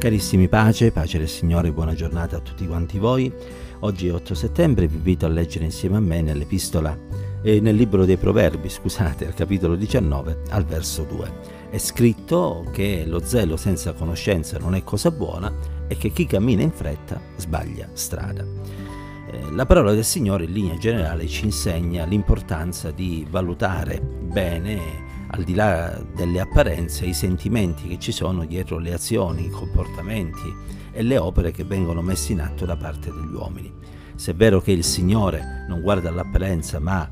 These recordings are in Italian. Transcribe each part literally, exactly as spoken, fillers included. Carissimi, pace, pace del Signore, buona giornata a tutti quanti voi. Oggi è otto settembre, vi invito a leggere insieme a me nell'epistola e eh, nel libro dei Proverbi, scusate, al capitolo diciannove, al verso due. È scritto che lo zelo senza conoscenza non è cosa buona e che chi cammina in fretta sbaglia strada. Eh, la parola del Signore in linea generale ci insegna l'importanza di valutare bene, al di là delle apparenze, i sentimenti che ci sono dietro le azioni, i comportamenti e le opere che vengono messe in atto da parte degli uomini. Se è vero che il Signore non guarda all'apparenza ma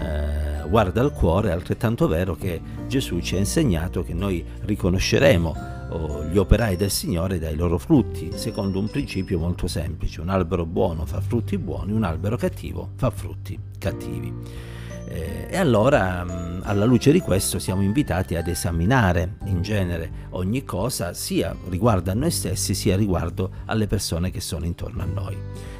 eh, guarda al cuore, è altrettanto vero che Gesù ci ha insegnato che noi riconosceremo o gli operai del Signore dai loro frutti, secondo un principio molto semplice: un albero buono fa frutti buoni, un albero cattivo fa frutti cattivi. E allora, alla luce di questo, siamo invitati ad esaminare in genere ogni cosa, sia riguardo a noi stessi sia riguardo alle persone che sono intorno a noi.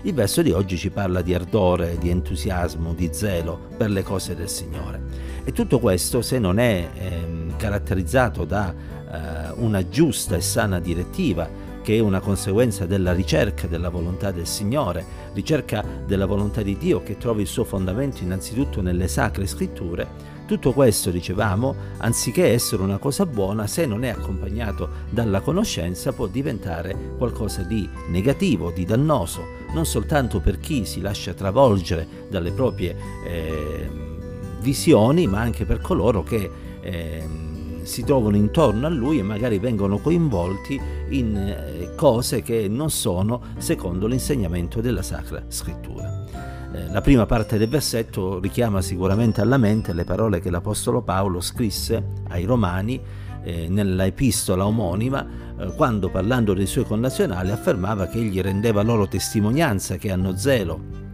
Il verso di oggi ci parla di ardore, di entusiasmo, di zelo per le cose del Signore, e tutto questo, se non è eh, caratterizzato da eh, una giusta e sana direttiva, che è una conseguenza della ricerca della volontà del Signore, ricerca della volontà di Dio che trova il suo fondamento innanzitutto nelle sacre scritture, tutto questo, dicevamo, anziché essere una cosa buona, se non è accompagnato dalla conoscenza, può diventare qualcosa di negativo, di dannoso, non soltanto per chi si lascia travolgere dalle proprie eh, visioni, ma anche per coloro che eh, si trovano intorno a lui e magari vengono coinvolti in eh, cose che non sono secondo l'insegnamento della Sacra Scrittura. Eh, la prima parte del versetto richiama sicuramente alla mente le parole che l'Apostolo Paolo scrisse ai Romani eh, nella epistola omonima, eh, quando, parlando dei suoi connazionali, affermava che egli rendeva loro testimonianza che hanno zelo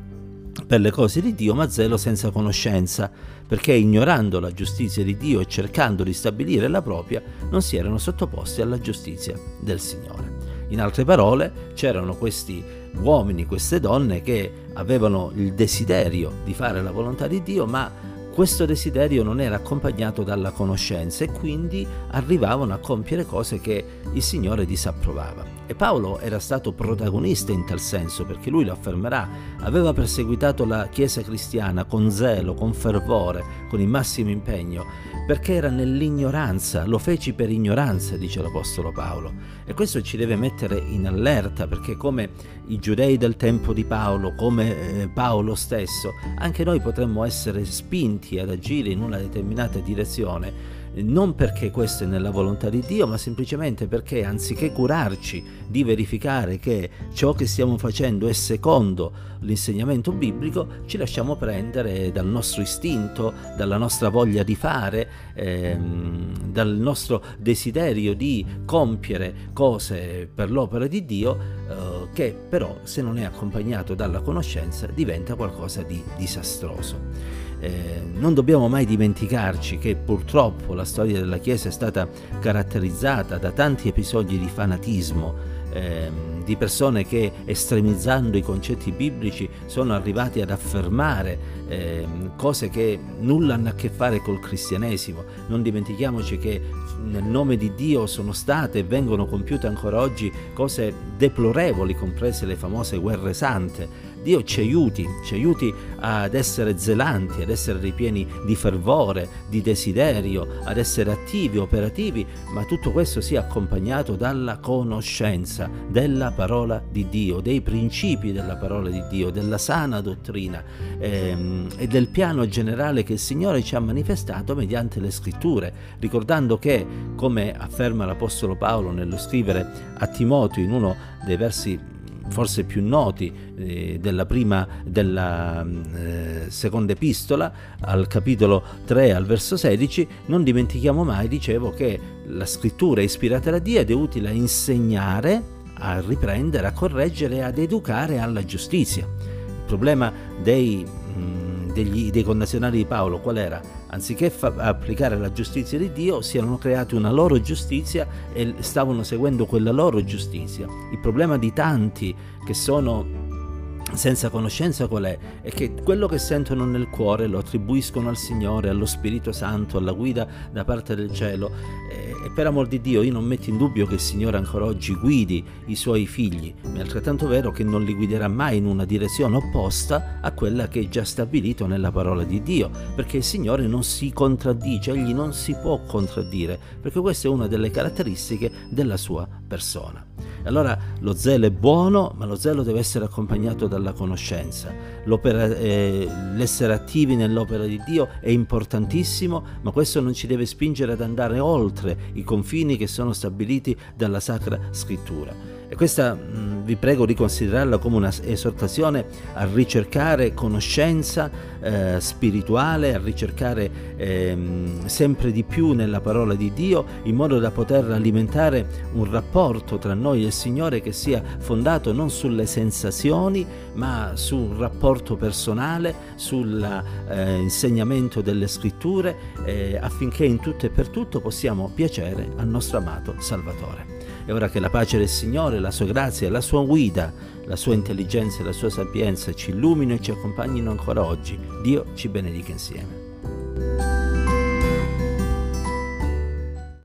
per le cose di Dio, ma zelo senza conoscenza, perché ignorando la giustizia di Dio e cercando di stabilire la propria, non si erano sottoposti alla giustizia del Signore. In altre parole, c'erano questi uomini, queste donne che avevano il desiderio di fare la volontà di Dio, ma questo desiderio non era accompagnato dalla conoscenza e quindi arrivavano a compiere cose che il Signore disapprovava. E Paolo era stato protagonista in tal senso, perché lui, lo affermerà, aveva perseguitato la Chiesa cristiana con zelo, con fervore, con il massimo impegno, perché era nell'ignoranza, lo feci per ignoranza, dice l'Apostolo Paolo. E questo ci deve mettere in allerta, perché come i giudei del tempo di Paolo, come eh, Paolo stesso, anche noi potremmo essere spinti ad agire in una determinata direzione, non perché questo è nella volontà di Dio, ma semplicemente perché, anziché curarci di verificare che ciò che stiamo facendo è secondo l'insegnamento biblico, ci lasciamo prendere dal nostro istinto, dalla nostra voglia di fare, ehm, dal nostro desiderio di compiere cose per l'opera di Dio, eh, che però, se non è accompagnato dalla conoscenza, diventa qualcosa di disastroso. Eh, non dobbiamo mai dimenticarci che purtroppo la storia della Chiesa è stata caratterizzata da tanti episodi di fanatismo, ehm, di persone che, estremizzando i concetti biblici, sono arrivati ad affermare ehm, cose che nulla hanno a che fare col cristianesimo. Non dimentichiamoci che nel nome di Dio sono state e vengono compiute ancora oggi cose deplorevoli, comprese le famose guerre sante. Dio ci aiuti, ci aiuti ad essere zelanti, ad essere ripieni di fervore, di desiderio, ad essere attivi, operativi, ma tutto questo sia accompagnato dalla conoscenza della parola di Dio, dei principi della parola di Dio, della sana dottrina ehm, e del piano generale che il Signore ci ha manifestato mediante le Scritture, ricordando che, come afferma l'Apostolo Paolo nello scrivere a Timoteo in uno dei versi forse più noti eh, della prima della eh, seconda epistola, al capitolo tre al verso sedici, non dimentichiamo mai, dicevo, che la Scrittura è ispirata da Dio ed è utile a insegnare, a riprendere, a correggere e ad educare alla giustizia. Il problema dei Degli, dei connazionali di Paolo qual era? Anziché fa- applicare la giustizia di Dio, si erano creati una loro giustizia e stavano seguendo quella loro giustizia. Il problema di tanti che sono senza conoscenza qual è? È che quello che sentono nel cuore lo attribuiscono al Signore, allo Spirito Santo, alla guida da parte del cielo. E per amor di Dio, io non metto in dubbio che il Signore ancora oggi guidi i suoi figli, ma è altrettanto vero che non li guiderà mai in una direzione opposta a quella che è già stabilito nella parola di Dio, perché il Signore non si contraddice, egli non si può contraddire, perché questa è una delle caratteristiche della sua persona. Allora lo zelo è buono, ma lo zelo deve essere accompagnato dalla conoscenza. L'opera, eh, l'essere attivi nell'opera di Dio è importantissimo, ma questo non ci deve spingere ad andare oltre i confini che sono stabiliti dalla Sacra Scrittura. E questa mh, vi prego di considerarla come una esortazione a ricercare conoscenza eh, spirituale, a ricercare eh, sempre di più nella parola di Dio, in modo da poter alimentare un rapporto tra noi e il Signore che sia fondato non sulle sensazioni, ma su un rapporto personale, sull'insegnamento eh, delle Scritture, eh, affinché in tutto e per tutto possiamo piacere al nostro amato Salvatore. E ora che la pace del Signore, la sua grazia, la sua guida, la sua intelligenza e la sua sapienza ci illuminino e ci accompagnino ancora oggi. Dio ci benedica insieme.